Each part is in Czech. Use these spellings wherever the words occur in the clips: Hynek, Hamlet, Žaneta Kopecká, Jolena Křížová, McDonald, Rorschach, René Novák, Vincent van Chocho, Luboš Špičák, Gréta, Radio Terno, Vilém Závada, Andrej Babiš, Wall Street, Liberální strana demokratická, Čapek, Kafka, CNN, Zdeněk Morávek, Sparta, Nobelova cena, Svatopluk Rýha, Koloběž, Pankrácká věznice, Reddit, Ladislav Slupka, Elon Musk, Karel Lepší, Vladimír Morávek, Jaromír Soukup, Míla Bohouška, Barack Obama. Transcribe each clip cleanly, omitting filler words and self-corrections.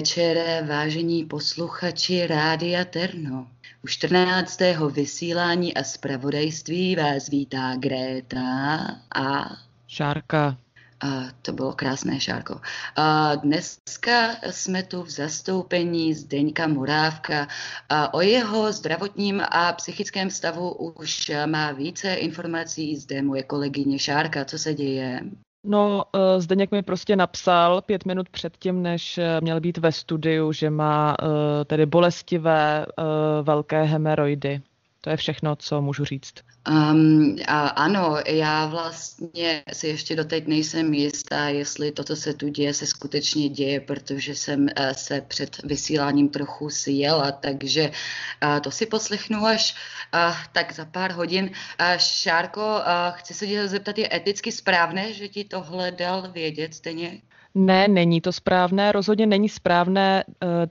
večer, vážení posluchači Rádia Terno. U 14. vysílání a zpravodajství vás vítá Gréta a... Šárka. To bylo krásné, Šárko. Dneska jsme tu v zastoupení Zdeňka Morávka. O jeho zdravotním a psychickém stavu už má více informací zde moje kolegyně Šárka. Co se děje? No, Zdeněk mi prostě napsal 5 minut předtím, než měl být ve studiu, že má tedy bolestivé velké hemeroidy. To je všechno, co můžu říct. Ano, já vlastně si ještě doteď nejsem jistá, jestli to, co se tu děje, se skutečně děje, protože jsem se před vysíláním trochu sjela, takže to si poslechnu až tak za pár hodin. Šárko, chci se tě zeptat, je eticky správné, že ti tohle dal vědět stejně? Ne, není to správné, rozhodně není správné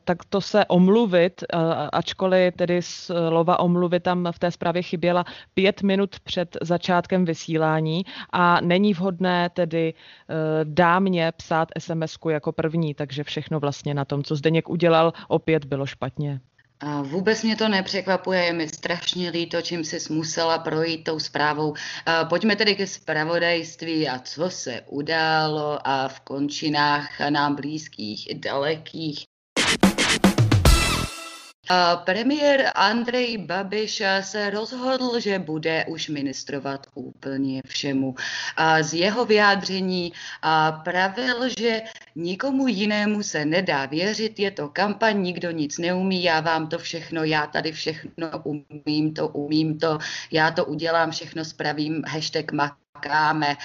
takto se omluvit, ačkoliv tedy slova omluvy tam v té zprávě chyběla 5 minut před začátkem vysílání a není vhodné tedy dámě psát SMS-ku jako první, takže všechno vlastně na tom, co Zdeněk udělal, opět bylo špatně. A vůbec mě to nepřekvapuje, je mi strašně líto, čím jsi musela projít tou zprávou. Pojďme tedy ke zpravodajství a co se událo a v končinách nám blízkých i dalekých. Premiér Andrej Babiš se rozhodl, že bude už ministrovat úplně všemu. Z jeho vyjádření pravil, že nikomu jinému se nedá věřit, je to kampaň, nikdo nic neumí, já vám to všechno, já tady všechno umím to, já to udělám, všechno spravím, hashtag makáme.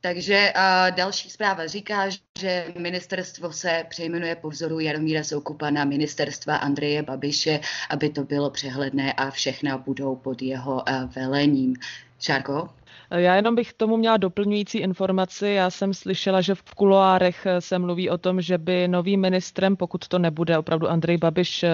Takže další zpráva říká, že ministerstvo se přejmenuje po vzoru Jaromíra Soukupa na ministerstva Andreje Babiše, aby to bylo přehledné a všechna budou pod jeho velením. Šárko? Já jenom bych tomu měla doplňující informaci. Já jsem slyšela, že v kuloárech se mluví o tom, že by novým ministrem, pokud to nebude opravdu Andrej Babiš,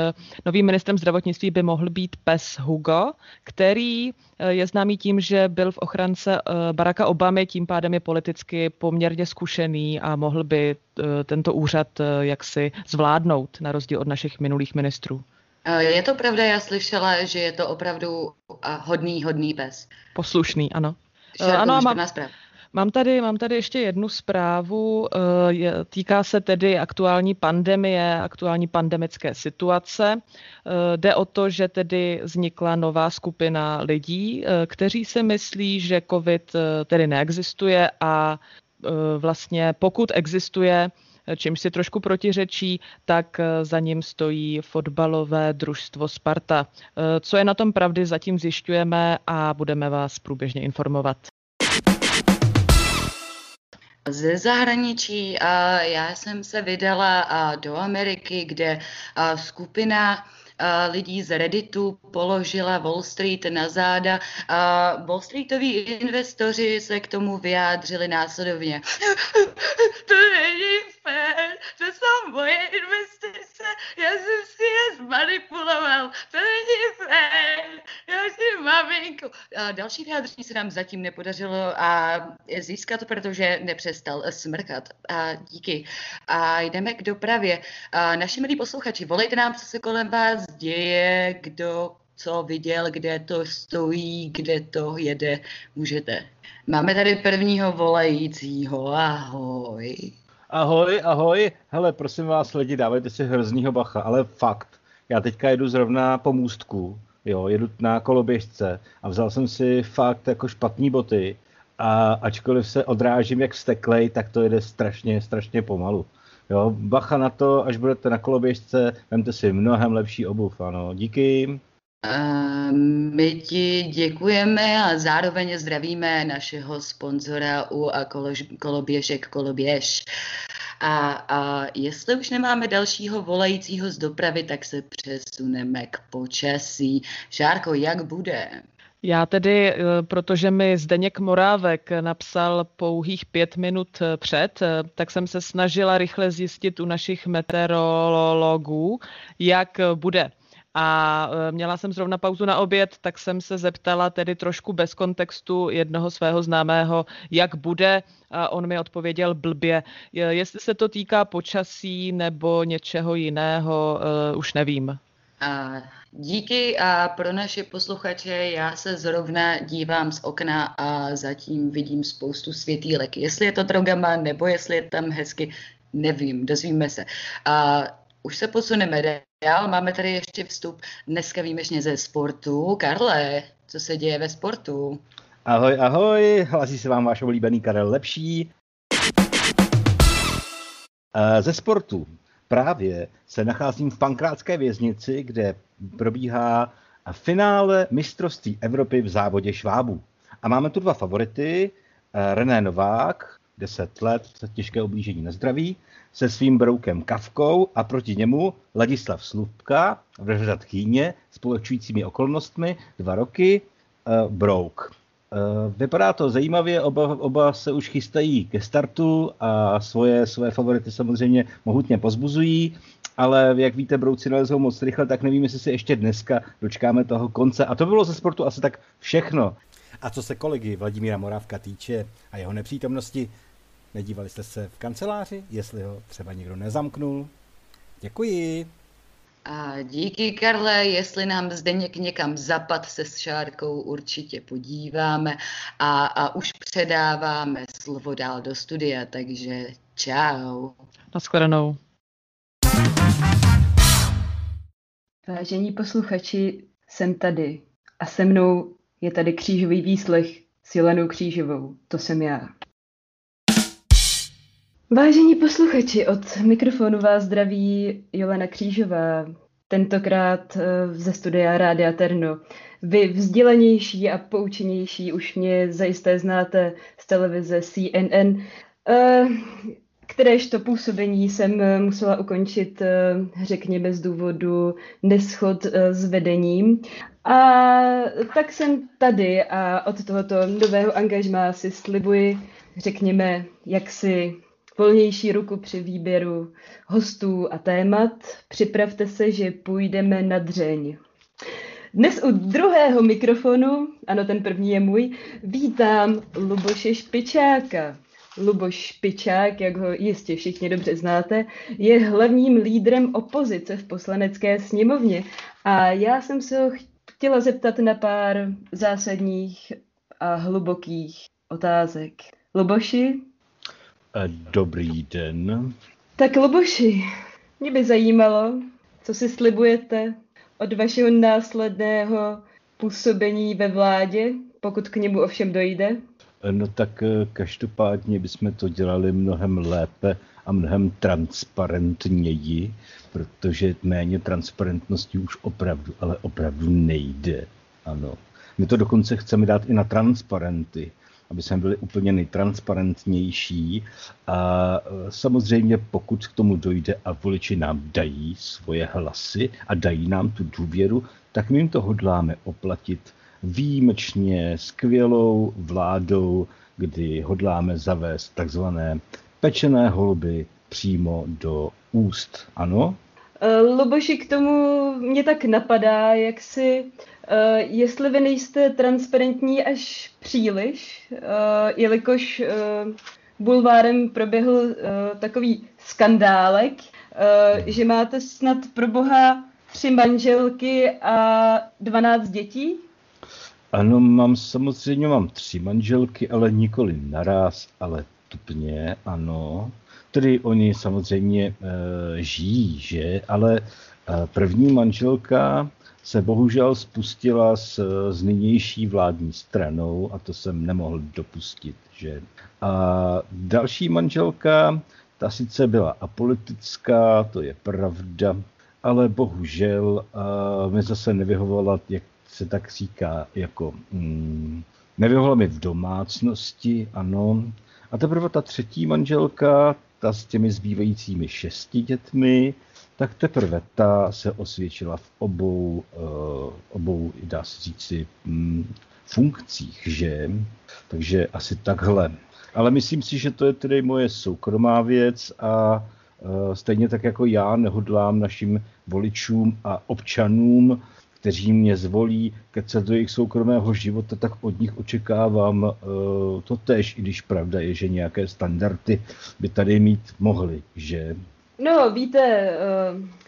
novým ministrem zdravotnictví by mohl být pes Hugo, který je známý tím, že byl v ochrance Baracka Obamy, tím pádem je politicky poměrně zkušený a mohl by tento úřad jaksi zvládnout, na rozdíl od našich minulých ministrů. Je to pravda, já slyšela, že je to opravdu hodný pes. Poslušný, ano. Ano, mám tady ještě jednu zprávu, týká se tedy aktuální pandemické situace. Jde o to, že tedy vznikla nová skupina lidí, kteří se myslí, že COVID tedy neexistuje a vlastně pokud existuje, čímž si trošku protiřečí, tak za ním stojí fotbalové družstvo Sparta. Co je na tom pravdy, zatím zjišťujeme a budeme vás průběžně informovat. Ze zahraničí já jsem se vydala do Ameriky, kde skupina lidí z Redditu položila Wall Street na záda. Wall Streetoví investoři se k tomu vyjádřili následovně. To není fér, to jsou moje investice, já jsem si je zmanipuloval, to není fér, já jsem maminku. Další vyjádření se nám zatím nepodařilo získat, protože nepřestal smrkat. Díky. A jdeme k dopravě. Naši milí posluchači, volejte nám, co se kolem vás děje, kdo co viděl, kde to stojí, kde to jede, můžete. Máme tady prvního volajícího, ahoj. Ahoj, hele, prosím vás lidi, dávejte si hroznýho bacha, ale fakt, já teďka jedu zrovna po můstku, jo, jedu na koloběžce a vzal jsem si fakt jako špatný boty a ačkoliv se odrážím jak vzteklej, tak to jede strašně pomalu. Jo, bacha na to, až budete na koloběžce, vemte si mnohem lepší obuv, ano, díky. My ti děkujeme a zároveň zdravíme našeho sponzora u koloběžek Koloběž. A jestli už nemáme dalšího volajícího z dopravy, tak se přesuneme k počasí. Šárko, jak bude? Já tedy, protože mi Zdeněk Morávek napsal pouhých 5 minut před, tak jsem se snažila rychle zjistit u našich meteorologů, jak bude. a měla jsem zrovna pauzu na oběd, tak jsem se zeptala tedy trošku bez kontextu jednoho svého známého, jak bude, a on mi odpověděl blbě. Jestli se to týká počasí nebo něčeho jiného, už nevím. Díky a pro naše posluchače, já se zrovna dívám z okna a zatím vidím spoustu světýlek. Jestli je to drogama nebo jestli je tam hezky, nevím, dozvíme se. Už se posuneme dál, máme tady ještě vstup dneska výjimečně ze sportu. Karle, co se děje ve sportu? Ahoj, ahoj, hlasí se vám váš oblíbený Karel Lepší. Ze sportu. Právě se nacházím v Pankrácké věznici, kde probíhá finále mistrovství Evropy v závodě švábů. A máme tu dva favority, René Novák, 10 let, těžké ublížení na zdraví, se svým broukem Kafkou a proti němu Ladislav Slupka, vraždat Kýně, společujícími okolnostmi, 2 roky, brouk. Vypadá to zajímavě, oba se už chystají ke startu a svoje favority samozřejmě mohutně pozbuzují, ale jak víte, brouci nalezou moc rychle, tak nevím, jestli si ještě dneska dočkáme toho konce. A to bylo ze sportu asi tak všechno. A co se kolegy Vladimíra Morávka týče a jeho nepřítomnosti, nedívali jste se v kanceláři, jestli ho třeba někdo nezamknul? Děkuji. A díky, Karle, jestli nám Zdeněk někam zapad, se s Šárkou určitě podíváme a už předáváme slovo dál do studia, takže čau. Naschledanou. Vážení posluchači, jsem tady a se mnou je tady křížový výslech s Jolenou Křížovou, to jsem já. Vážení posluchači, od mikrofonu vás zdraví Jolena Křížová, tentokrát ze studia Rádia Terno. Vy vzdělanější a poučenější už mě zajisté znáte z televize CNN, kteréžto působení jsem musela ukončit, řekněme, z důvodu neshod s vedením. A tak jsem tady a od tohoto nového angažmá si slibuji, řekněme, jak si volnější ruku při výběru hostů a témat. Připravte se, že půjdeme na dřeň. Dnes u druhého mikrofonu, ano, ten první je můj, vítám Luboše Špičáka. Luboš Špičák, jak ho jistě všichni dobře znáte, je hlavním lídrem opozice v Poslanecké sněmovně. A já jsem se ho chtěla zeptat na pár zásadních a hlubokých otázek. Luboši? Dobrý den. Tak Luboši, mě by zajímalo, co si slibujete od vašeho následného působení ve vládě, pokud k němu ovšem dojde? No tak každopádně bychom to dělali mnohem lépe a mnohem transparentněji, protože méně transparentnosti už opravdu, ale opravdu nejde. Ano. My to dokonce chceme dát i na transparenty, aby jsme byli úplně nejtransparentnější. A samozřejmě, pokud k tomu dojde a voliči nám dají svoje hlasy a dají nám tu důvěru, tak my jim to hodláme oplatit výjimečně skvělou vládou, kdy hodláme zavést takzvané pečené holuby přímo do úst. Ano? Luboši, k tomu mě tak napadá, jak si, jestli vy nejste transparentní až příliš, jelikož bulvárem proběhl takový skandálek, že máte snad pro boha 3 manželky a 12 dětí? Ano, mám 3 manželky, ale nikoli naraz, ale tupně, ano. Tedy oni samozřejmě žijí, že? Ale první manželka se bohužel spustila s nynější vládní stranou a to jsem nemohl dopustit, že? A další manželka, ta sice byla apolitická, to je pravda, ale bohužel mi zase nevyhovala, jak se tak říká, jako nevyhovala mi v domácnosti, ano. A teprve ta třetí manželka, ta s těmi zbývajícími 6 dětmi, tak teprve ta se osvědčila v obou, dá se říci, funkcích, že? Takže asi takhle. Ale myslím si, že to je tedy moje soukromá věc a Stejně tak jako já nehodlám našim voličům a občanům, kteří mě zvolí, kecat do jejich soukromého života, tak od nich očekávám to též, i když pravda je, že nějaké standardy by tady mít mohli, že? No, víte,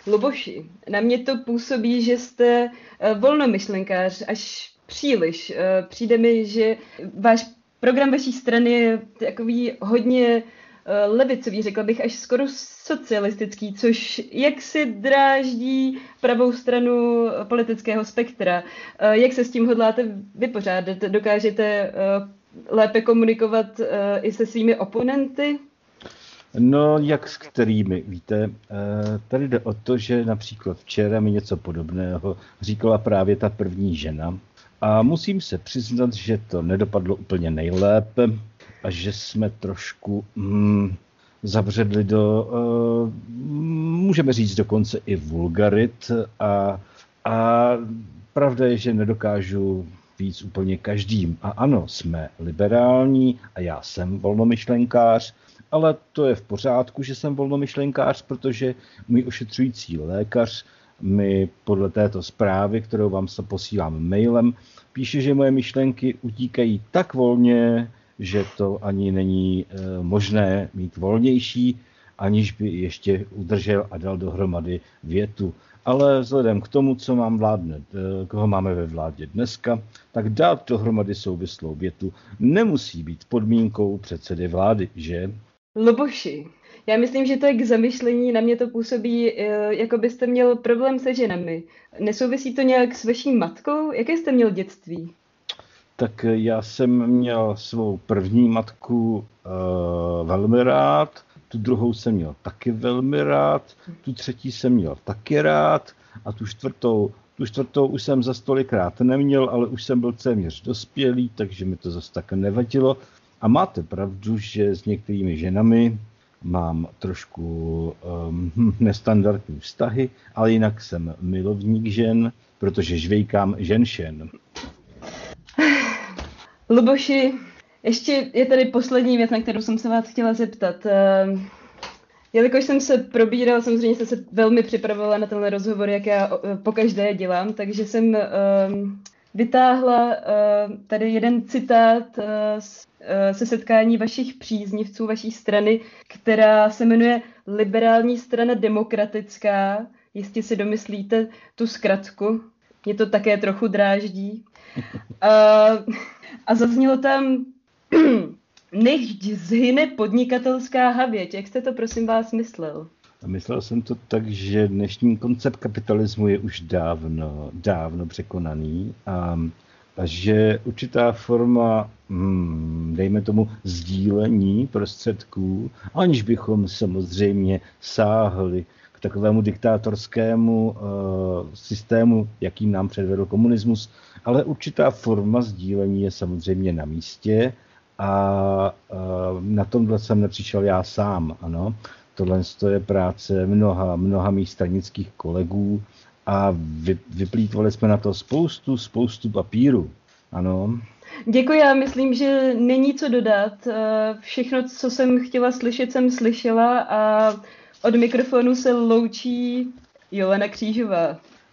Luboši, na mě to působí, že jste volnomyšlenkář až příliš. Přijde mi, že váš program vaší strany je takový hodně levicový, řekla bych až skoro socialistický, což jak si dráždí pravou stranu politického spektra. Jak se s tím hodláte vypořádat? Dokážete lépe komunikovat i se svými oponenty? No, jak s kterými, víte. Tady jde o to, že například včera mi něco podobného říkala právě ta první žena. A musím se přiznat, že to nedopadlo úplně nejlépe a že jsme trošku zabředli do, můžeme říct dokonce i vulgarit. A pravda je, že nedokážu víc úplně každým. A ano, jsme liberální a já jsem volnomyšlenkář, ale to je v pořádku, že jsem volnomyšlenkář, protože můj ošetřující lékař mi podle této zprávy, kterou vám se posílám mailem, píše, že moje myšlenky utíkají tak volně, že to ani není možné mít volnější, aniž by ještě udržel a dal dohromady větu. Ale vzhledem k tomu, co mám koho máme ve vládě dneska, tak dát dohromady souvislou větu nemusí být podmínkou předsedy vlády, že? Luboši, já myslím, že to je k zamyšlení, na mě to působí, jako byste měl problém se ženami. Nesouvisí to nějak s vaší matkou? Jaké jste měl dětství? Tak já jsem měl svou první matku velmi rád, tu druhou jsem měl taky velmi rád, tu třetí jsem měl taky rád a tu čtvrtou už jsem za tolikrát neměl, ale už jsem byl téměř dospělý, takže mi to zase tak nevadilo. A máte pravdu, že s některými ženami mám trošku nestandardní vztahy, ale jinak jsem milovník žen, protože žvejkám ženšen. Luboši, ještě je tady poslední věc, na kterou jsem se vás chtěla zeptat. Jelikož jsem se probírala, samozřejmě jsem se velmi připravovala na tenhle rozhovor, jak já pokaždé dělám, takže jsem vytáhla tady jeden citát se setkání vašich příznivců, vaší strany, která se jmenuje Liberální strana demokratická. Jistě si domyslíte tu zkratku. Mě to také trochu dráždí. A zaznělo tam, nechť zhyne podnikatelská havěť. Jak jste to, prosím vás, myslel? Myslel jsem to tak, že dnešní koncept kapitalismu je už dávno překonaný a že určitá forma, dejme tomu, sdílení prostředků, aniž bychom samozřejmě sáhli k takovému diktátorskému systému, jaký nám předvedl komunismus, ale určitá forma sdílení je samozřejmě na místě a na tomhle jsem nepřišel já sám, ano. Tohle je práce mnoha mých stranických kolegů a vyplýtvali jsme na to spoustu papíru. Ano. Děkuji, já myslím, že není co dodat. Všechno, co jsem chtěla slyšet, jsem slyšela a od mikrofonu se loučí Jolena Křížová.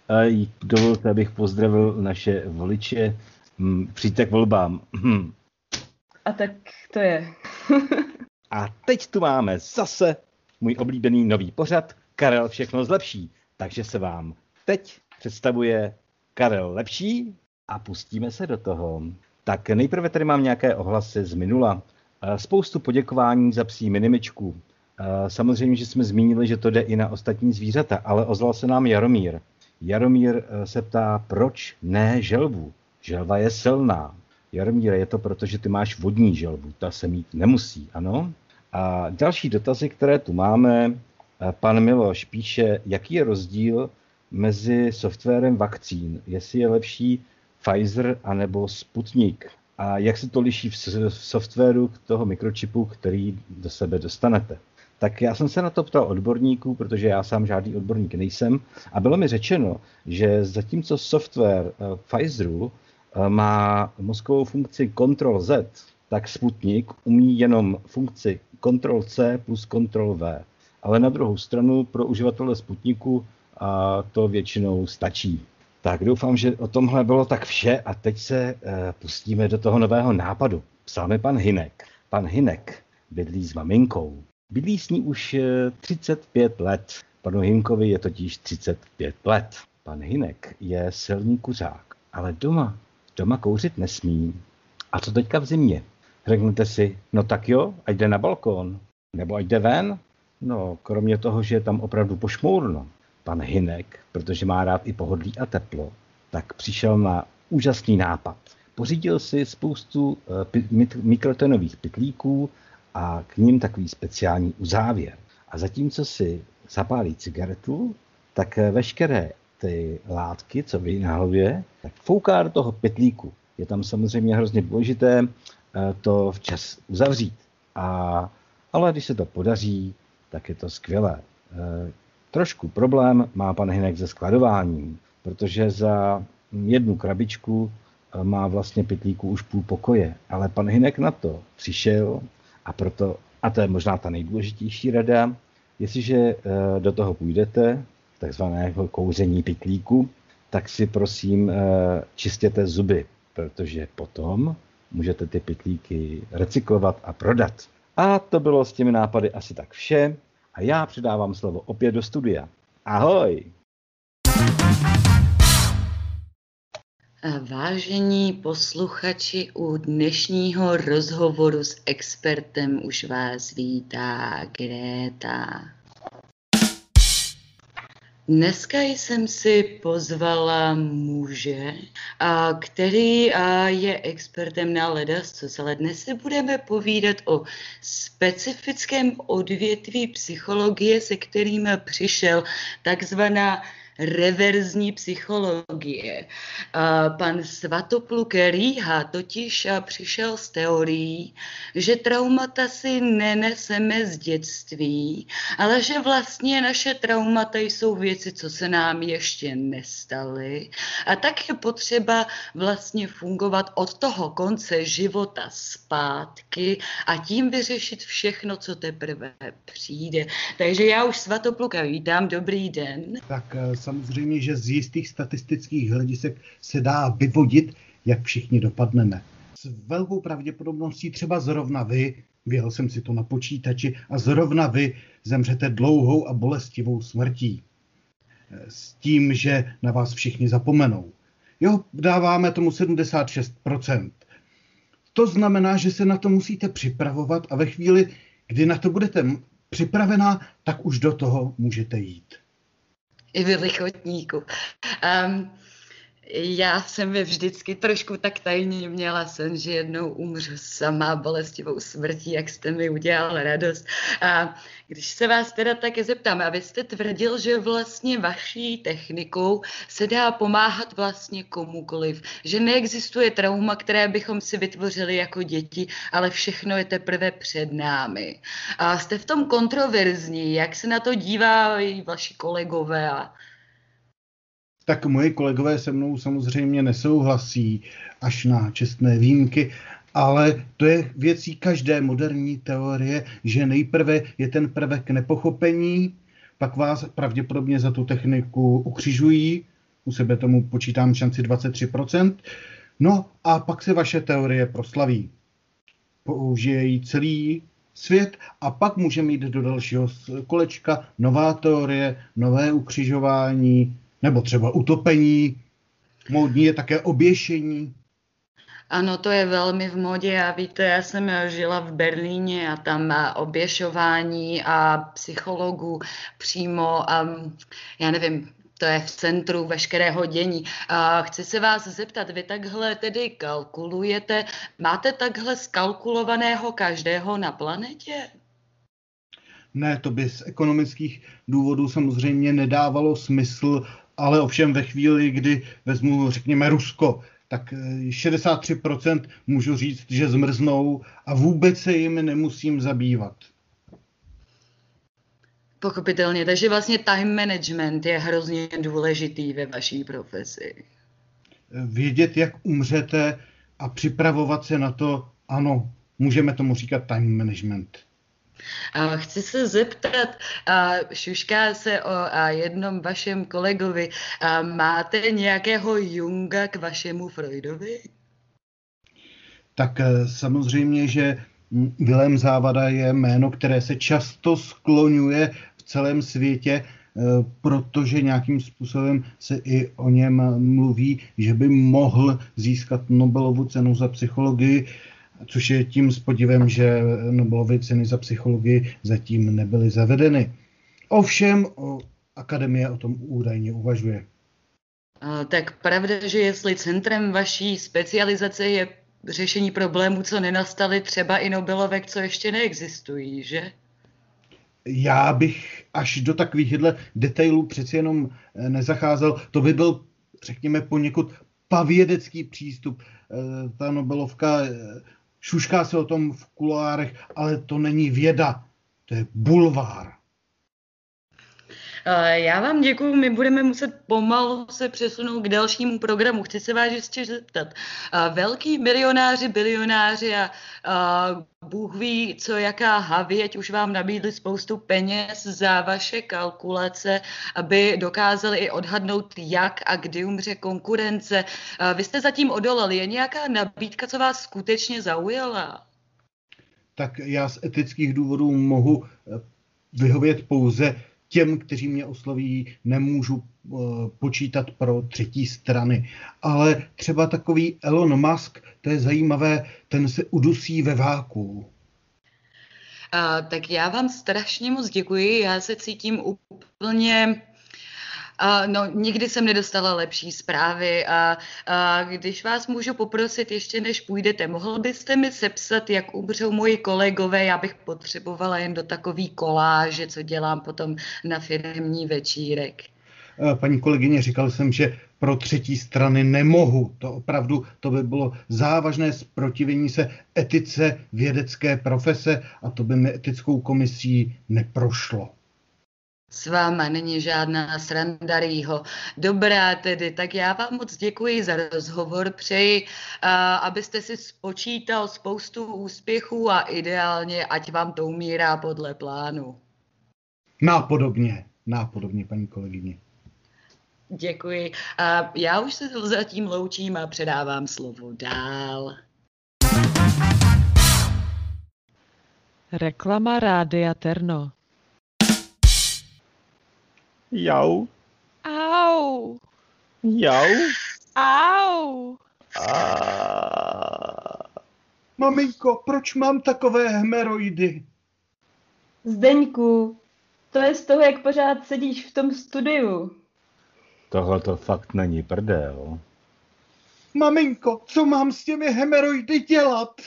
A dovolte, abych pozdravil naše voliče. Přijďte k volbám. A tak to je. A teď tu máme zase můj oblíbený nový pořad Karel všechno zlepší. Takže se vám teď představuje Karel Lepší a pustíme se do toho. Tak nejprve tady mám nějaké ohlasy z minula. Spoustu poděkování za psí minimičku. Samozřejmě, že jsme zmínili, že to jde i na ostatní zvířata, ale ozval se nám Jaromír. Jaromír se ptá, proč ne želvu? Želva je silná. Jaromíre, je to proto, že ty máš vodní želvu. Ta se mít nemusí, ano? A další dotazy, které tu máme, pan Miloš píše, jaký je rozdíl mezi softwarem vakcín, jestli je lepší Pfizer anebo Sputnik a jak se to liší v softwaru toho mikročipu, který do sebe dostanete. Tak já jsem se na to ptal odborníků, protože já sám žádný odborník nejsem a bylo mi řečeno, že zatímco software Pfizeru má mozkovou funkci Ctrl+Z, tak Sputnik umí jenom funkci Ctrl+C plus Ctrl+V. ale na druhou stranu pro uživatele Sputniku a to většinou stačí. Tak doufám, že o tomhle bylo tak vše a teď se pustíme do toho nového nápadu. Psal mi pan Hynek. Pan Hynek bydlí s maminkou. Bydlí s ní už 35 let. Panu Hynkovi je totiž 35 let. Pan Hynek je silný kuřák, ale doma kouřit nesmí. A co teďka v zimě? Řeknete si, no tak jo, ať jde na balkón. Nebo ať jde ven? No, kromě toho, že je tam opravdu pošmourno. Pan Hynek, protože má rád i pohodlí a teplo, tak přišel na úžasný nápad. Pořídil si spoustu mikrotenových pytlíků a k nim takový speciální uzávěr. A zatímco si zapálí cigaretu, tak veškeré ty látky, co vyinhaluje, tak fouká do toho pytlíku. Je tam samozřejmě hrozně důležité to včas uzavřít. Ale když se to podaří, tak je to skvělé. Trošku problém má pan Hynek se skladováním, protože za jednu krabičku má vlastně pytlíků už půl pokoje. Ale pan Hynek na to přišel a proto, a to je možná ta nejdůležitější rada, jestliže do toho půjdete, takzvaného kouření pytlíku, tak si prosím čistěte zuby, protože potom můžete ty pytlíky recyklovat a prodat. A to bylo s těmi nápady asi tak vše. A já předávám slovo opět do studia. Ahoj! Vážení posluchači, u dnešního rozhovoru s expertem už vás vítá Gréta. Dneska jsem si pozvala muže, který je expertem na ledacos, ale dnes si budeme povídat o specifickém odvětví psychologie, se kterým přišel takzvaná reverzní psychologie. Pan Svatopluk Rýha totiž přišel s teorií, že traumata si neneseme z dětství, ale že vlastně naše traumata jsou věci, co se nám ještě nestaly. A tak je potřeba vlastně fungovat od toho konce života zpátky a tím vyřešit všechno, co teprve přijde. Takže já už Svatopluka vítám. Dobrý den. Tak samozřejmě, že z jistých statistických hledisek se dá vyvodit, jak všichni dopadneme. S velkou pravděpodobností třeba zrovna vy, věl jsem si to na počítači, a zrovna vy zemřete dlouhou a bolestivou smrtí. S tím, že na vás všichni zapomenou. Jo, dáváme tomu 76%. To znamená, že se na to musíte připravovat a ve chvíli, kdy na to budete připravená, tak už do toho můžete jít. I ve lichotníku. Já jsem vždycky trošku tak tajně měla sen, že jednou umřu sama bolestivou smrtí, jak jste mi udělal radost. A když se vás teda také zeptám, a vy jste tvrdil, že vlastně vaší technikou se dá pomáhat vlastně komukoliv, že neexistuje trauma, které bychom si vytvořili jako děti, ale všechno je teprve před námi. A jste v tom kontroverzní, jak se na to dívají vaši kolegové a tak moji kolegové se mnou samozřejmě nesouhlasí, až na čestné výjimky, ale to je věcí každé moderní teorie, že nejprve je ten prvek nepochopení, pak vás pravděpodobně za tu techniku ukřižují, u sebe tomu počítám šanci 23%, no a pak se vaše teorie proslaví. Použije ji celý svět a pak můžeme jít do dalšího kolečka, nová teorie, nové ukřižování, nebo třeba utopení, módní je také oběšení. Ano, to je velmi v modě a víte, já jsem žila v Berlíně a tam oběšování a psychologů přímo, já nevím, to je v centru veškerého dění. A chci se vás zeptat, vy takhle tedy kalkulujete, máte takhle skalkulovaného každého na planetě? Ne, to by z ekonomických důvodů samozřejmě nedávalo smysl, ale ovšem ve chvíli, kdy vezmu, řekněme, Rusko, tak 63% můžu říct, že zmrznou a vůbec se jim nemusím zabývat. Pochopitelně, takže vlastně time management je hrozně důležitý ve vaší profesi. Vědět, jak umřete a připravovat se na to, ano, můžeme tomu říkat time management. Chci se zeptat, šušká se o jednom vašem kolegovi, máte nějakého Junga k vašemu Freudovi? Tak samozřejmě, že Vilém Závada je jméno, které se často skloňuje v celém světě, protože nějakým způsobem se i o něm mluví, že by mohl získat Nobelovu cenu za psychologii, což je tím s podivem, že Nobelovy ceny za psychologii zatím nebyly zavedeny. Ovšem, akademie o tom údajně uvažuje. Tak pravda, že jestli centrem vaší specializace je řešení problémů, co nenastaly, třeba i Nobelovek, co ještě neexistují, že? Já bych až do takovýchhle detailů přeci jenom nezacházel. To by byl, řekněme, poněkud pavědecký přístup. Ta Nobelovka, šušká se o tom v kuloárech, ale to není věda, to je bulvár. Já vám děkuju, my budeme muset pomalu se přesunout k dalšímu programu. Chci se vás ještě zeptat. Velký milionáři, bilionáři a Bůh ví, co jaká havěť už vám nabídli spoustu peněz za vaše kalkulace, aby dokázali i odhadnout, jak a kdy umře konkurence. Vy jste zatím odolali. Je nějaká nabídka, co vás skutečně zaujala? Tak já z etických důvodů mohu vyhovět pouze těm, kteří mě osloví, nemůžu počítat pro třetí strany. Ale třeba takový Elon Musk, to je zajímavé, ten se udusí ve vákuu. Tak já vám strašně moc děkuji, já se cítím úplně... nikdy jsem nedostala lepší zprávy a když vás můžu poprosit ještě než půjdete, mohl byste mi sepsat, jak umřou moji kolegové, já bych potřebovala jen do takový koláže, co dělám potom na firemní večírek. Paní kolegyně, říkal jsem, že pro třetí strany nemohu. To opravdu, to by bylo závažné zprotivení se etice vědecké profese a to by mi etickou komisí neprošlo. S váma není žádná sranda, Rýho. Dobrá tedy, tak já vám moc děkuji za rozhovor. Přeji, abyste si spočítal spoustu úspěchů a ideálně, ať vám to umírá podle plánu. Nápodobně, paní kolegyně. Děkuji. A já už se zatím loučím a předávám slovo dál. Reklama Rádia Terno. Jau. Au. Jau. Au. Maminko, proč mám takové hmeroidy? Zdeňku, to je z toho, jak pořád sedíš v tom studiu. Tohle to fakt není prdel. Maminko, co mám s těmi hmeroidy dělat?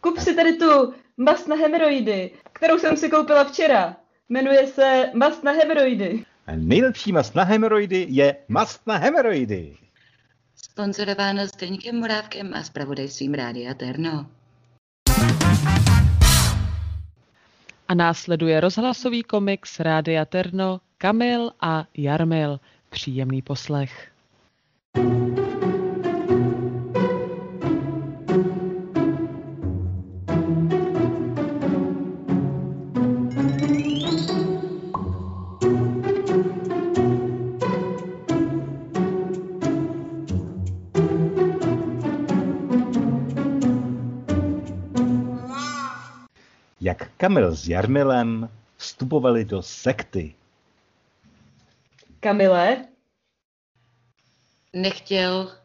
Kup si tady tu mast na hmeroidy, kterou jsem si koupila včera. Jmenuje se mast na hmeroidy. A nejlepší mast na hemoroidy je mast na hemoroidy. Sponzorováno Zdeňkem Morávkem a zpravodajstvím Rádia Terno. A následuje rozhlasový komiks Rádia Terno Kamil a Jarmil. Příjemný poslech. Jak Kamil s Jarmilem vstupovali do sekty. Kamile? Nechtěl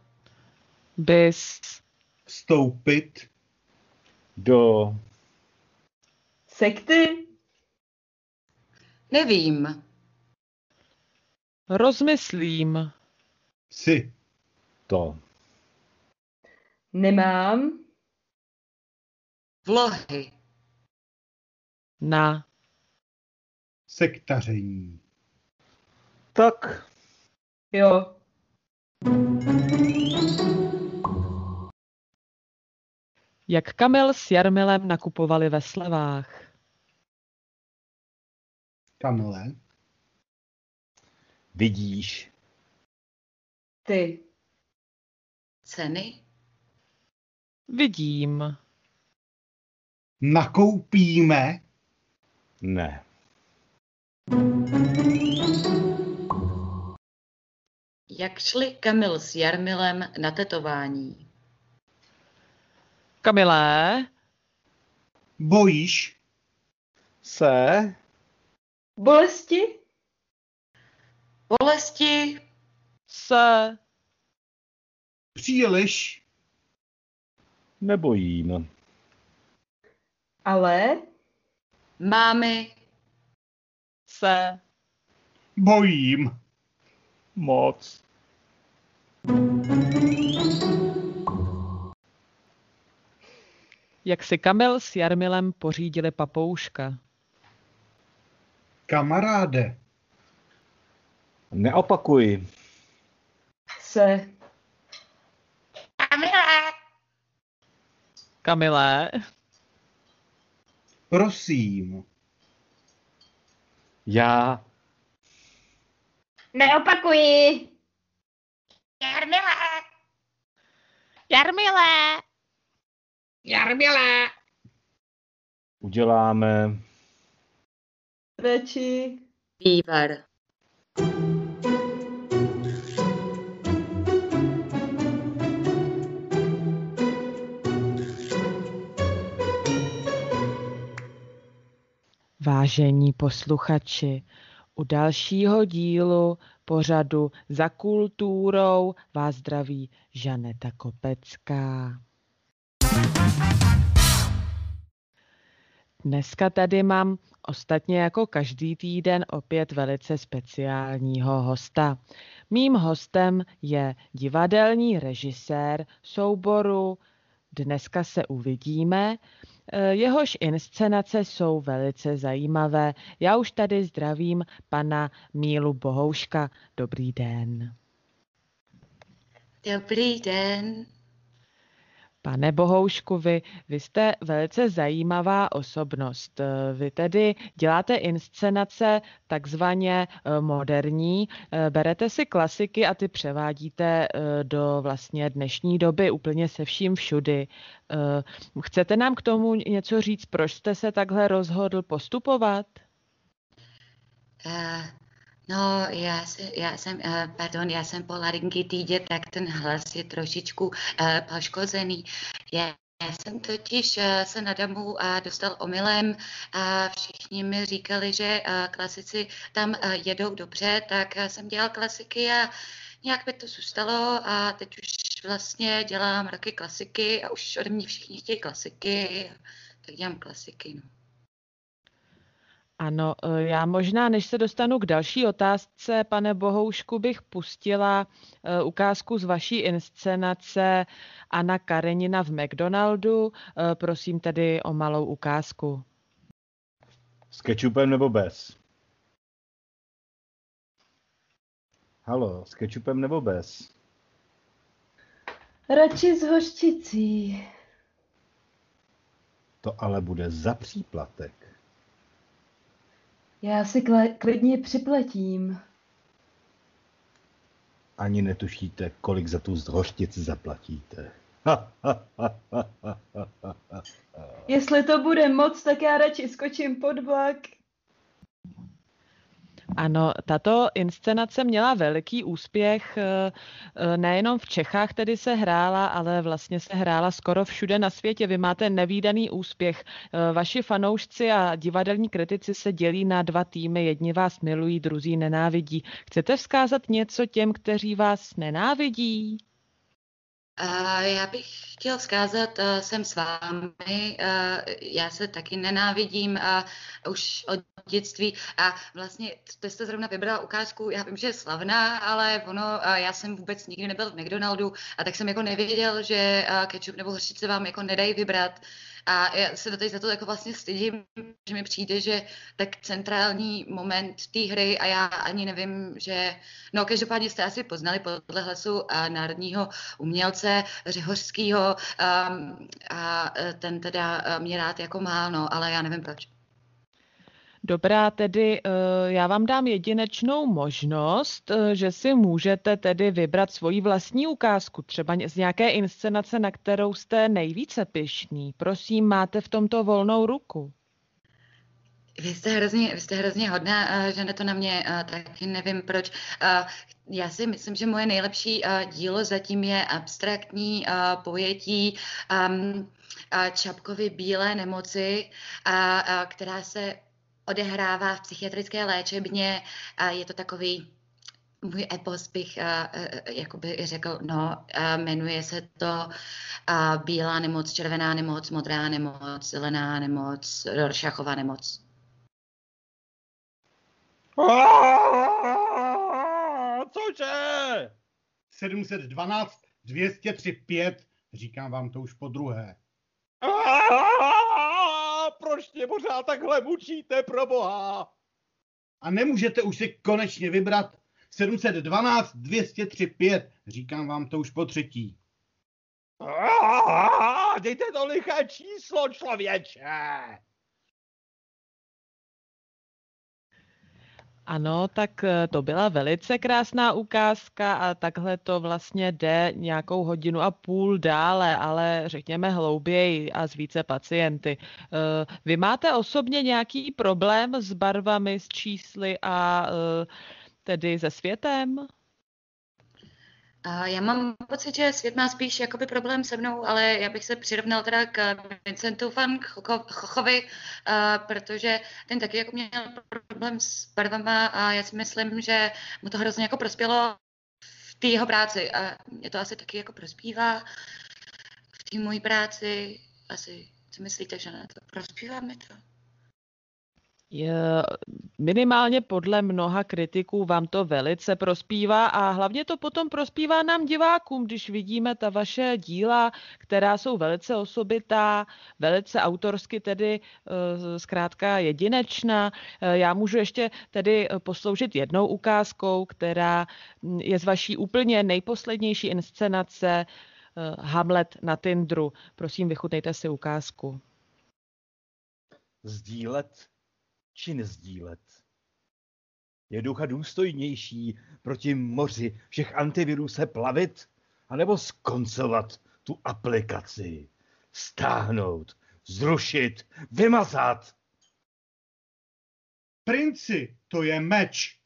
bys vstoupit do sekty? Nevím. Rozmyslím si to. Nemám vlohy na sektaření. Tak. Jo. Jak Kamil s Jarmilem nakupovali ve slevách? Kamile? Vidíš? Ty. Ceny? Vidím. Nakoupíme? ne. Jak šli Kamil s Jarmilem na tetování? Kamilé? Bojíš se? Bolesti? Bolesti? Se? Příliš? Nebojím. Ale? Mámy? Se? Bojím. Moc. Jak si Kamil s Jarmilem pořídili papouška? Kamaráde. Neopakuj. Se. Kamilé. Kamilé. Prosím. Já. Neopakuji. Jarmilé. Jarmilé. Jarmilé. Uděláme. Reči. Vývar. Vážení posluchači, u dalšího dílu pořadu Za kulturou vás zdraví Žaneta Kopecká. Dneska tady mám ostatně jako každý týden opět velice speciálního hosta. Mým hostem je divadelní režisér souboru Dneska se uvidíme. Jehož inscenace jsou velice zajímavé. Já už tady zdravím pana Mílu Bohouška. Dobrý den. Dobrý den. Pane Bohoušku, vy jste velice zajímavá osobnost. Vy tedy děláte inscenace takzvaně moderní, berete si klasiky a ty převádíte do vlastně dnešní doby úplně se vším všudy. Chcete nám k tomu něco říct, proč jste se takhle rozhodl postupovat? No, já jsem po laryngitidě, tak ten hlas je trošičku poškozený. Já jsem totiž se na Damu dostal omylem a všichni mi říkali, že klasici tam jedou dobře, tak jsem dělal klasiky a nějak by to zůstalo a teď už vlastně dělám roky klasiky a už ode mě všichni chtějí klasiky, tak dělám klasiky, no. Ano, já možná, než se dostanu k další otázce, pane Bohoušku, bych pustila ukázku z vaší inscenace Anna Karenina v McDonaldu. Prosím tedy o malou ukázku. S kečupem nebo bez? Halo, s kečupem nebo bez? Radši s hořčicí. To ale bude za příplatek. Já si klidně připletím. Ani netušíte, kolik za tu hořčici zaplatíte. Jestli to bude moc, tak já radši skočím pod vlak. Ano, tato inscenace měla veliký úspěch, nejenom v Čechách tedy se hrála, ale vlastně se hrála skoro všude na světě. Vy máte nevídaný úspěch. Vaši fanoušci a divadelní kritici se dělí na dva týmy. Jedni vás milují, druzí nenávidí. Chcete vzkázat něco těm, kteří vás nenávidí? Já bych chtěl vzkázat, jsem s vámi, já se taky nenávidím už od dětství a vlastně to jste zrovna vybrala ukázku, já vím, že je slavná, ale já jsem vůbec nikdy nebyl v McDonaldu a tak jsem jako nevěděl, že kečup nebo hořčice vám jako nedají vybrat. A já se za to jako vlastně stydím, že mi přijde, že tak centrální moment té hry a já ani nevím, že... No, každopádně jste asi poznali podle hlasu národního umělce Řehořskýho a ten teda mě rád jako má, no, ale já nevím proč. Dobrá, tedy já vám dám jedinečnou možnost, že si můžete tedy vybrat svoji vlastní ukázku, třeba z nějaké inscenace, na kterou jste nejvíce pyšný. Prosím, máte v tomto volnou ruku. Vy jste hrozně hodná, že to na mě, taky nevím proč. Já si myslím, že moje nejlepší dílo zatím je abstraktní pojetí Čapkovy bílé nemoci, která se odehrává v psychiatrické léčebně. Je to takový můj epos, bych jakoby řekl, jmenuje se to bílá nemoc, červená nemoc, modrá nemoc, zelená nemoc, Rorschachova nemoc. Cože? 712 203 5, říkám vám to už po druhé. Proč mě pořád takhle mučíte, pro boha? A nemůžete už si konečně vybrat? 712 203 5, říkám vám to už po třetí. Dejte to liché číslo, člověče! Ano, tak to byla velice krásná ukázka a takhle to vlastně jde nějakou hodinu a půl dále, ale řekněme hlouběji a s více pacienty. Vy máte osobně nějaký problém s barvami, s čísly a tedy se světem? Já mám pocit, že svět má spíš jakoby problém se mnou, ale já bych se přirovnal teda k Vincentu van Chochovi, protože ten taky jako měl problém s barvama a já si myslím, že mu to hrozně jako prospělo v té jeho práci a mě to asi taky jako prospívá v té mojí práci. Asi, co myslíte, že na to prospívá mi to? Minimálně podle mnoha kritiků vám to velice prospívá a hlavně to potom prospívá nám divákům, když vidíme ta vaše díla, která jsou velice osobitá, velice autorsky, tedy zkrátka jedinečná. Já můžu ještě tedy posloužit jednou ukázkou, která je z vaší úplně nejposlednější inscenace Hamlet na Tinderu. Prosím, vychutnejte si ukázku. Sdílet či nezdílet. Je ducha důstojnější proti moři všech antivirů se plavit, anebo skoncovat tu aplikaci, stáhnout, zrušit, vymazat. Princi, to je meč.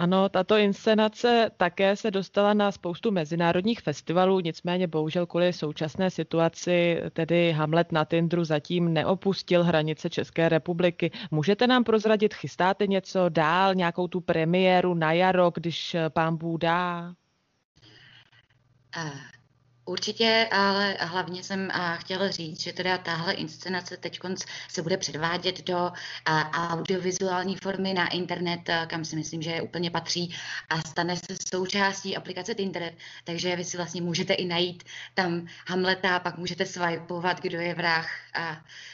Ano, tato inscenace také se dostala na spoustu mezinárodních festivalů, nicméně bohužel kvůli současné situaci, tedy Hamlet na Tinderu zatím neopustil hranice České republiky. Můžete nám prozradit, chystáte něco dál, nějakou tu premiéru na jaro, když pán Bůh dá? Určitě, ale hlavně jsem chtěla říct, že teda tahle inscenace teď se bude předvádět do audiovizuální formy na internet, kam si myslím, že úplně patří a stane se součástí aplikace Tinder, takže vy si vlastně můžete i najít tam Hamleta, pak můžete swipeovat, kdo je vrah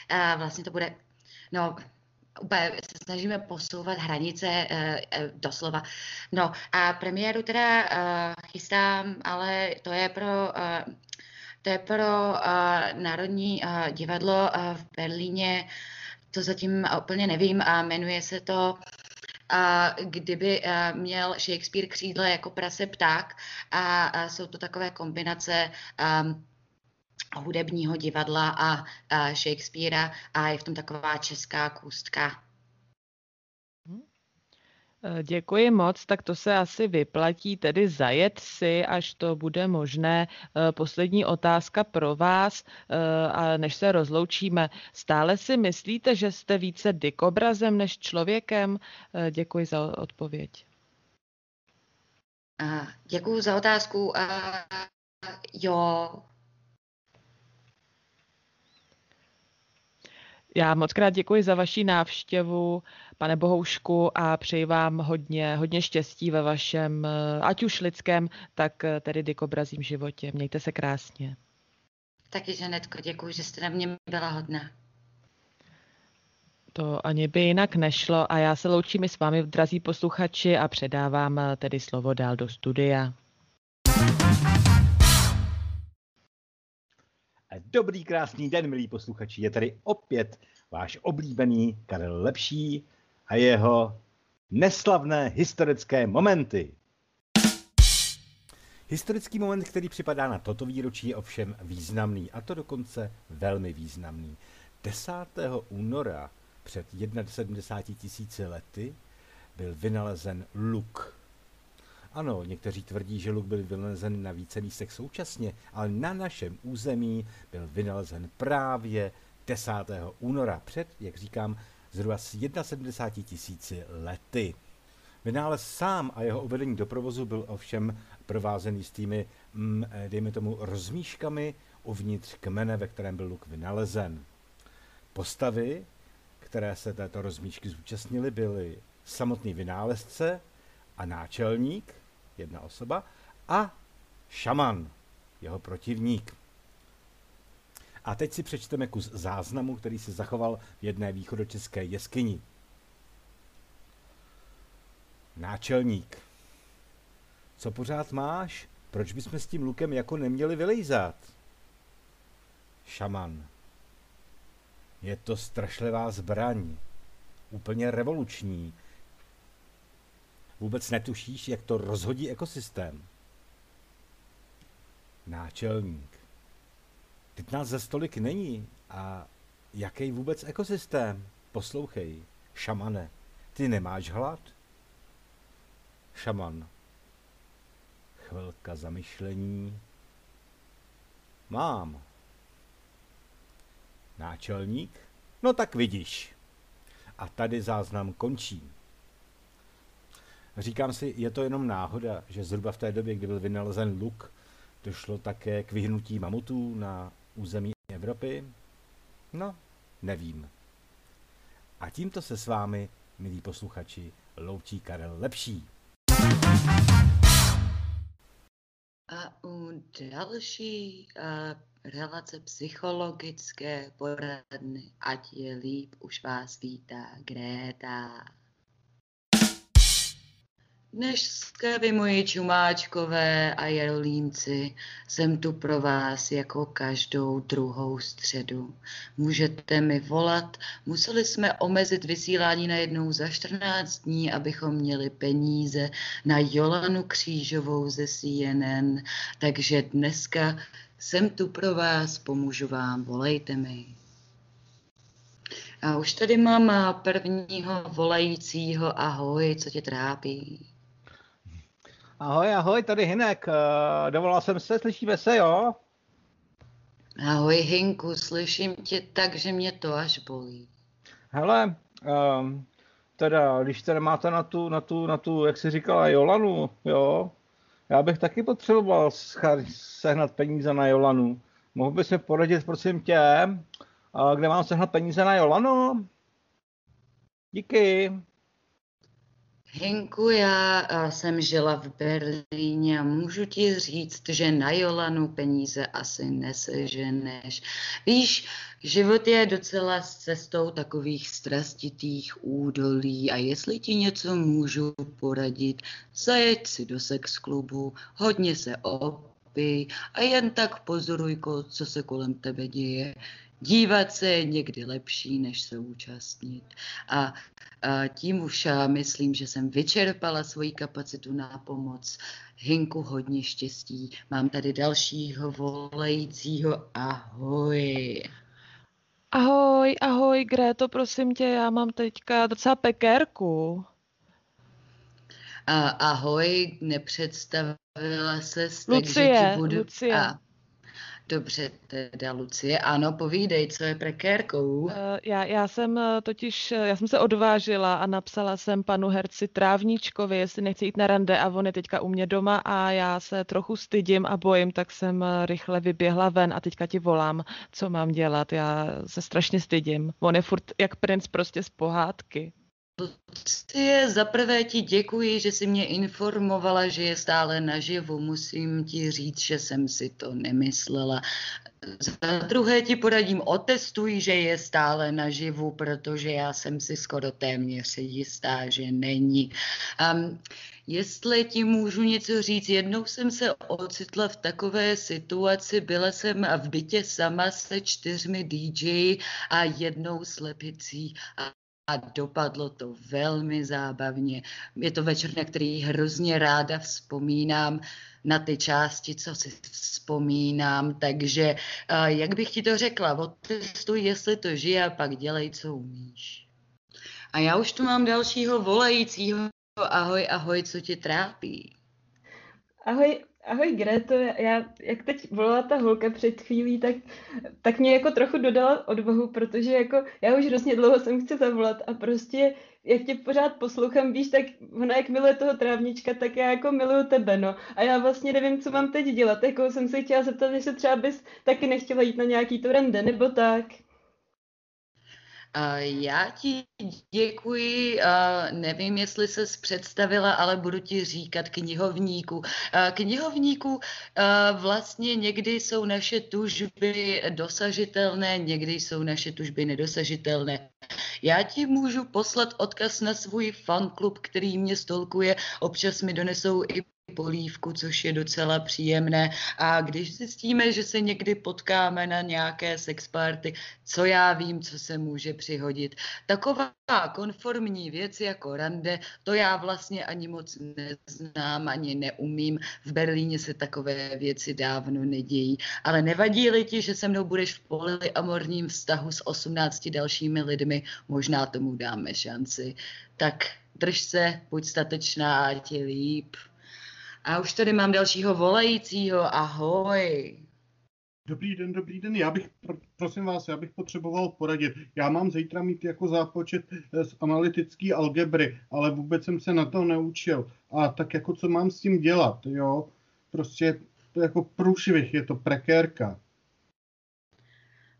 a vlastně to bude, se snažíme posouvat hranice doslova. No a premiéru teda chystám, ale to je pro Národní divadlo v Berlíně, to zatím úplně nevím a jmenuje se to Kdyby měl Shakespeare křídla jako prase pták a jsou to takové kombinace hudebního divadla a Shakespearea a je v tom taková česká kůstka. Děkuji moc, tak to se asi vyplatí, tedy zajet si, až to bude možné. Poslední otázka pro vás, a než se rozloučíme. Stále si myslíte, že jste více dikobrazem než člověkem? Děkuji za odpověď. Děkuji za otázku. Jo... Já moc krát děkuji za vaši návštěvu, pane Bohoušku, a přeji vám hodně štěstí ve vašem, ať už lidském, tak tedy dikobrazím životě. Mějte se krásně. Taky, Žanetko, děkuji, že jste na mě byla hodná. To ani by jinak nešlo a já se loučím i s vámi, drazí posluchači, a předávám tedy slovo dál do studia. Dobrý, krásný den, milí posluchači. Je tady opět váš oblíbený Karel Lepší a jeho neslavné historické momenty. Historický moment, který připadá na toto výročí, je ovšem významný, a to dokonce velmi významný. 10. února před 70 000 lety byl vynalezen luk. Ano, někteří tvrdí, že luk byl vynalezen na více místech současně, ale na našem území byl vynalezen právě 10. února před, jak říkám, zhruba 70 000 lety. Vynález sám a jeho uvedení do provozu byl ovšem provázený s tými, dejme tomu, rozmíškami uvnitř kmene, ve kterém byl luk vynalezen. Postavy, které se této rozmíšky zúčastnily, byly samotný vynálezce a náčelník, jedna osoba, a šaman, jeho protivník. A teď si přečteme kus záznamu, který se zachoval v jedné východočeské jeskyni. Náčelník. Co pořád máš? Proč bychom s tím lukem jako neměli vylejzat? Šaman. Je to strašlivá zbraň. Úplně revoluční. Vůbec netušíš, jak to rozhodí ekosystém. Náčelník. Teď nás za stolik není. A jaký vůbec ekosystém? Poslouchej, šamane. Ty nemáš hlad? Šaman. Chvilka zamyšlení. Mám. Náčelník? No tak vidíš. A tady záznam končí. Říkám si, je to jenom náhoda, že zhruba v té době, kdy byl vynalezen luk, došlo také k vyhnutí mamutů na území Evropy? No, nevím. A tímto se s vámi, milí posluchači, loučí Karel Lepší. A u další relace psychologické poradny, ať je líp, už vás vítá Gréta. Dneska vy moji čumáčkové a jarolímci, jsem tu pro vás jako každou druhou středu. Můžete mi volat, museli jsme omezit vysílání na jednou za 14 dní, abychom měli peníze na Jolanu Křížovou ze CNN, takže dneska jsem tu pro vás, pomůžu vám, volejte mi. A už tady mám prvního volajícího. Ahoj, co tě trápí? Ahoj, ahoj, tady Hynek. Dovolal jsem se, slyšíme se, jo? Ahoj, Hynku, slyším tě tak, že mě to až bolí. Hele, teda, když teda máte na tu, jak jsi říkala, Jolanu, jo? Já bych taky potřeboval sehnat peníze na Jolanu. Mohl bys mi poradit, prosím tě, kde mám sehnat peníze na Jolanu? Díky. Hinku, já jsem žila v Berlíně a můžu ti říct, že na Jolanu peníze asi neseženeš. Víš, život je docela s cestou takových strastitých údolí a jestli ti něco můžu poradit, zajeď si do sexklubu, hodně se opij a jen tak pozoruj, co se kolem tebe děje. Dívat se je někdy lepší, než se účastnit. A tím už myslím, že jsem vyčerpala svoji kapacitu na pomoc. Hinku, hodně štěstí. Mám tady dalšího volajícího. Ahoj. Ahoj, ahoj, Gréto, prosím tě, já mám teďka docela pekérku. Ahoj, nepředstavila ses. Lucie. Dobře, teda Lucie, ano, povídej, co je prekérkou. Já jsem se odvážila a napsala jsem panu herci Trávničkovi, jestli nechci jít na rande, a on je teďka u mě doma a já se trochu stydím a bojím, tak jsem rychle vyběhla ven a teďka ti volám, co mám dělat, já se strašně stydím. On je furt jak princ prostě z pohádky. Lucie, zaprvé ti děkuji, že jsi mě informovala, že je stále naživu. Musím ti říct, že jsem si to nemyslela. Za druhé ti poradím, otestuj, že je stále naživu, protože já jsem si skoro téměř jistá, že není. Jestli ti můžu něco říct, jednou jsem se ocitla v takové situaci, byla jsem v bytě sama se 4 DJ a jednou slepicí. a dopadlo to velmi zábavně. Je to večer, na který hrozně ráda vzpomínám, na ty části, co si vzpomínám, takže jak bych ti to řekla, otestuj, jestli to žije, a pak dělej, co umíš. A já už tu mám dalšího volajícího. Ahoj, ahoj, co tě trápí? Ahoj, ahoj Gréto, já jak teď volala ta holka před chvílí, tak mě jako trochu dodala odvahu, protože jako já už hrozně dlouho jsem chci zavolat a prostě jak tě pořád poslouchám, víš, tak ona jak miluje toho trávnička, tak já jako miluju tebe, no. A já vlastně nevím, co mám teď dělat, jako jsem se chtěla zeptat, jestli třeba bys taky nechtěla jít na nějaký to rande, nebo tak. Já ti děkuji, nevím, jestli ses představila, ale budu ti říkat knihovníku. Knihovníku vlastně někdy jsou naše tužby dosažitelné, někdy jsou naše tužby nedosažitelné. Já ti můžu poslat odkaz na svůj fanklub, který mě stalkuje, občas mi donesou i polívku, což je docela příjemné. A když zjistíme, že se někdy potkáme na nějaké sexparty, co já vím, co se může přihodit. Taková konformní věc jako rande, to já vlastně ani moc neznám, ani neumím. V Berlíně se takové věci dávno nedějí. Ale nevadí-li ti, že se mnou budeš v polyamorním vztahu s 18 dalšími lidmi, možná tomu dáme šanci. Tak drž se, buď statečná, a ti líp. A už tady mám dalšího volajícího, ahoj. Dobrý den, já bych, prosím vás, já bych potřeboval poradit. Já mám zítra mít jako zápočet z analytické algebry, ale vůbec jsem se na to neučil. A tak jako co mám s tím dělat, jo? Prostě to jako průšvih, je to prekérka.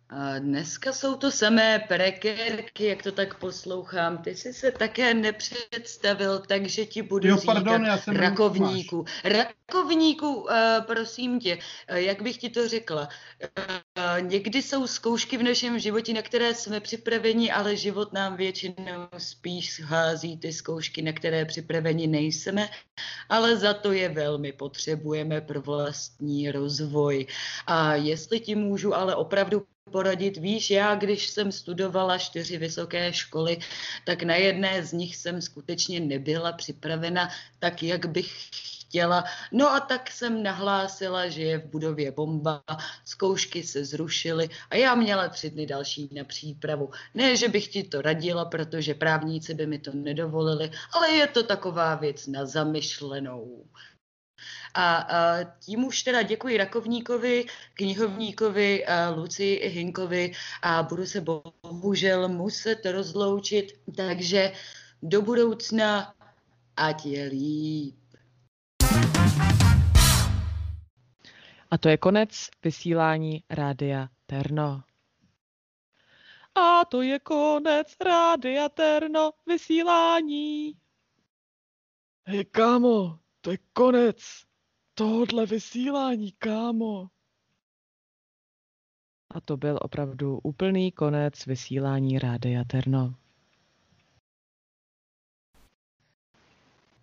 A dneska jsou to samé prekérky, jak to tak poslouchám. Ty jsi se také nepředstavil, takže ti budu říkat rakovníku. Rakovníku, prosím tě, jak bych ti to řekla? Někdy jsou zkoušky v našem životě, na které jsme připraveni, ale život nám většinou spíš hází ty zkoušky, na které připraveni nejsme, ale za to je velmi potřebujeme pro vlastní rozvoj. A jestli ti můžu ale opravdu poradit, víš, já když jsem studovala 4 vysoké školy, tak na jedné z nich jsem skutečně nebyla připravena tak, jak bych chtěla. No a tak jsem nahlásila, že je v budově bomba, zkoušky se zrušily a já měla 3 dny další na přípravu. Ne, že bych ti to radila, protože právníci by mi to nedovolili, ale je to taková věc na zamyšlenou. A tím už teda děkuji rakovníkovi, knihovníkovi, Lucii Hinkovi a budu se bohužel muset rozloučit, takže do budoucna, ať je líp. A to je konec vysílání Rádia Terno. A to je konec Rádia Terno vysílání. Hej kámo, to je konec tohodle vysílání, kámo. A to byl opravdu úplný konec vysílání Rádia Terno.